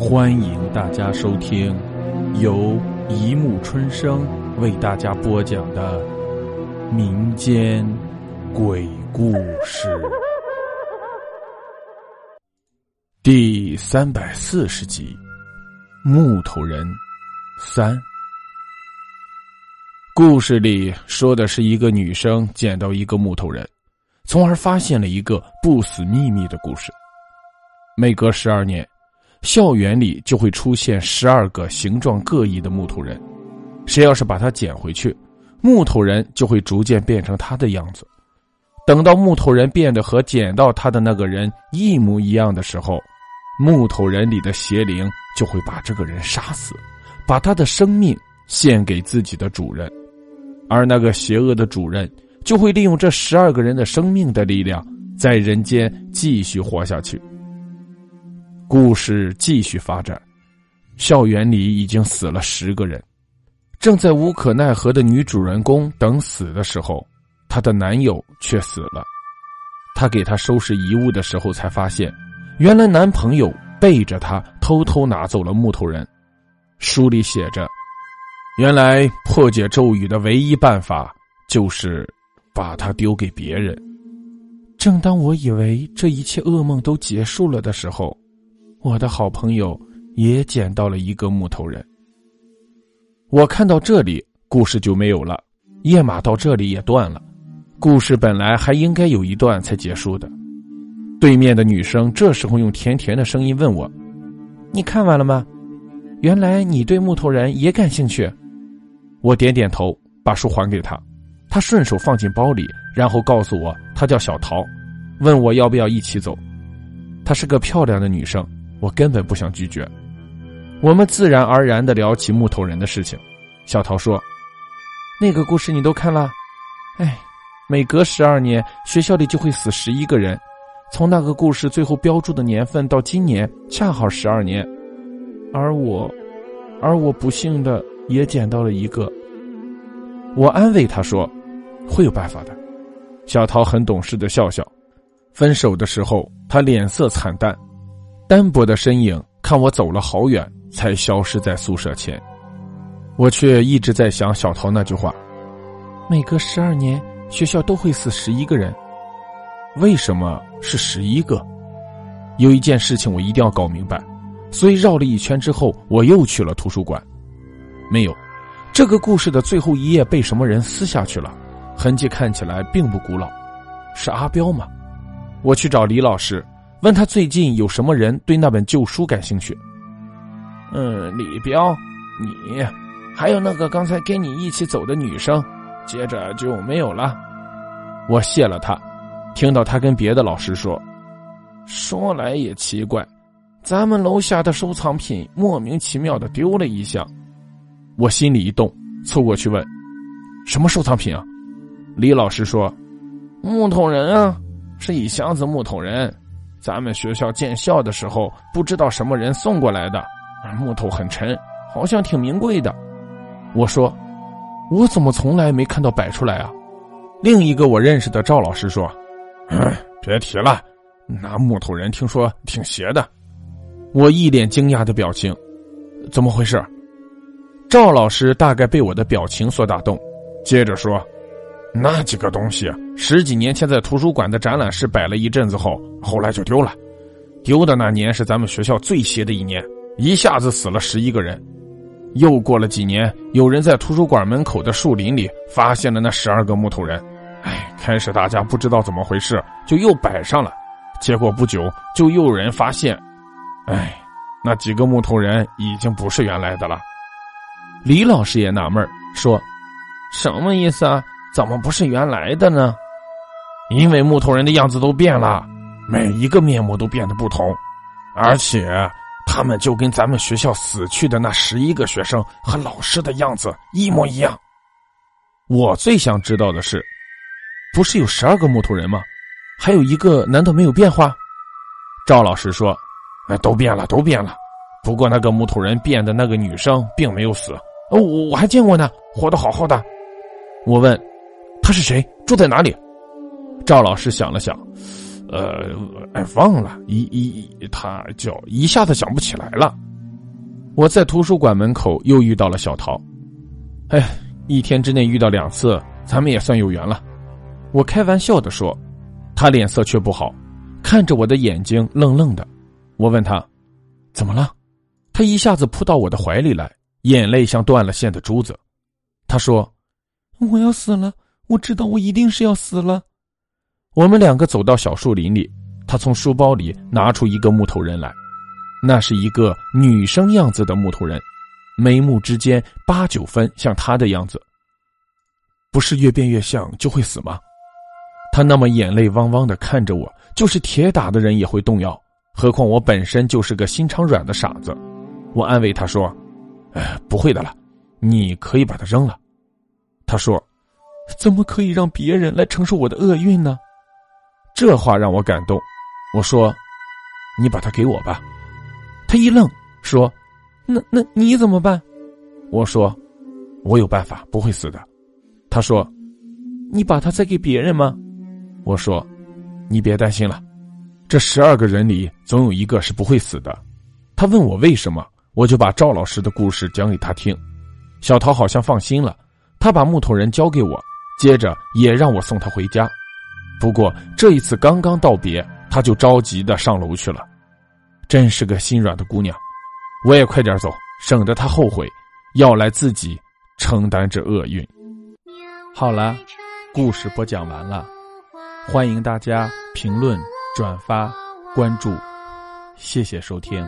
欢迎大家收听由一木春生为大家播讲的民间鬼故事第340集《木头人3》。故事里说的是一个女生捡到一个木头人，从而发现了一个不死秘密的故事。每隔12年，校园里就会出现12个形状各异的木头人，谁要是把它捡回去，木头人就会逐渐变成他的样子。等到木头人变得和捡到他的那个人一模一样的时候，木头人里的邪灵就会把这个人杀死，把他的生命献给自己的主人，而那个邪恶的主人就会利用这12个人的生命的力量，在人间继续活下去。故事继续发展，校园里已经死了10个人。正在无可奈何的女主人公等死的时候，她的男友却死了。她给她收拾遗物的时候才发现，原来男朋友背着她偷偷拿走了木头人。书里写着，原来破解咒语的唯一办法就是把它丢给别人。正当我以为这一切噩梦都结束了的时候，我的好朋友也捡到了一个木头人。我看到这里，故事就没有了，页码到这里也断了。故事本来还应该有一段才结束的。对面的女生这时候用甜甜的声音问我：“你看完了吗？原来你对木头人也感兴趣。”我点点头，把书还给她，她顺手放进包里，然后告诉我她叫小桃，问我要不要一起走。她是个漂亮的女生，我根本不想拒绝。我们自然而然地聊起木头人的事情。小桃说：“那个故事你都看了？哎，每隔12年，学校里就会死11个人。从那个故事最后标注的年份到今年，恰好12年。而我不幸的也捡到了一个。”我安慰她说：“会有办法的。”小桃很懂事地笑笑。分手的时候，她脸色惨淡。单薄的身影看我走了好远，才消失在宿舍前。我却一直在想小桃那句话：“每隔12年，学校都会死11个人。”为什么是11个？有一件事情我一定要搞明白，所以绕了一圈之后，我又去了图书馆。没有，这个故事的最后一页被什么人撕下去了，痕迹看起来并不古老。是阿彪吗？我去找李老师，问他最近有什么人对那本旧书感兴趣。李彪，你，还有那个刚才跟你一起走的女生，接着就没有了。我谢了他，听到他跟别的老师说：“说来也奇怪，咱们楼下的收藏品莫名其妙的丢了一箱。”我心里一动，凑过去问：“什么收藏品啊？”李老师说：“木头人啊，是一箱子木头人。咱们学校建校的时候，不知道什么人送过来的，木头很沉，好像挺名贵的。”我说：“我怎么从来没看到摆出来啊？”另一个我认识的赵老师说：“别提了，那木头人听说挺邪的。”我一脸惊讶的表情：“怎么回事？”赵老师大概被我的表情所打动，接着说：“那几个东西10几年前在图书馆的展览室摆了一阵子后，后来就丢了。丢的那年是咱们学校最邪的一年，一下子死了11个人。又过了几年，有人在图书馆门口的树林里发现了那12个木头人。哎，开始大家不知道怎么回事，就又摆上了。结果不久就又有人发现，哎，那几个木头人已经不是原来的了。”李老师也纳闷说：“什么意思啊？怎么不是原来的呢？”“因为木头人的样子都变了，每一个面目都变得不同，而且他们就跟咱们学校死去的那11个学生和老师的样子一模一样。”我最想知道的是，不是有12个木头人吗？还有一个难道没有变化？赵老师说：“都变了。不过那个木头人变的那个女生并没有死，我还见过呢，活得好好的。”我问：“他是谁？住在哪里？”赵老师想了想，忘了，他就一下子想不起来了。我在图书馆门口又遇到了小桃。哎，一天之内遇到2次，咱们也算有缘了。我开玩笑地说，他脸色却不好，看着我的眼睛愣愣的。我问他，怎么了？他一下子扑到我的怀里来，眼泪像断了线的珠子。他说，我要死了，我知道我一定是要死了。我们2个走到小树林里，他从书包里拿出一个木头人来，那是一个女生样子的木头人，眉目之间8、9分像他的样子。不是越变越像就会死吗？他那么眼泪汪汪地看着我，就是铁打的人也会动摇，何况我本身就是个心肠软的傻子。我安慰他说，不会的了，你可以把它扔了。他说，怎么可以让别人来承受我的厄运呢？这话让我感动。我说，你把它给我吧。他一愣说，那你怎么办？我说，我有办法，不会死的。他说，你把它再给别人吗？我说，你别担心了，这12个人里总有一个是不会死的。他问我为什么，我就把赵老师的故事讲给他听。小桃好像放心了，他把木头人交给我，接着也让我送他回家。不过这一次刚刚道别，他就着急的上楼去了。真是个心软的姑娘，我也快点走，省得他后悔，要来自己承担这厄运。好了，故事播讲完了，欢迎大家评论、转发、关注，谢谢收听。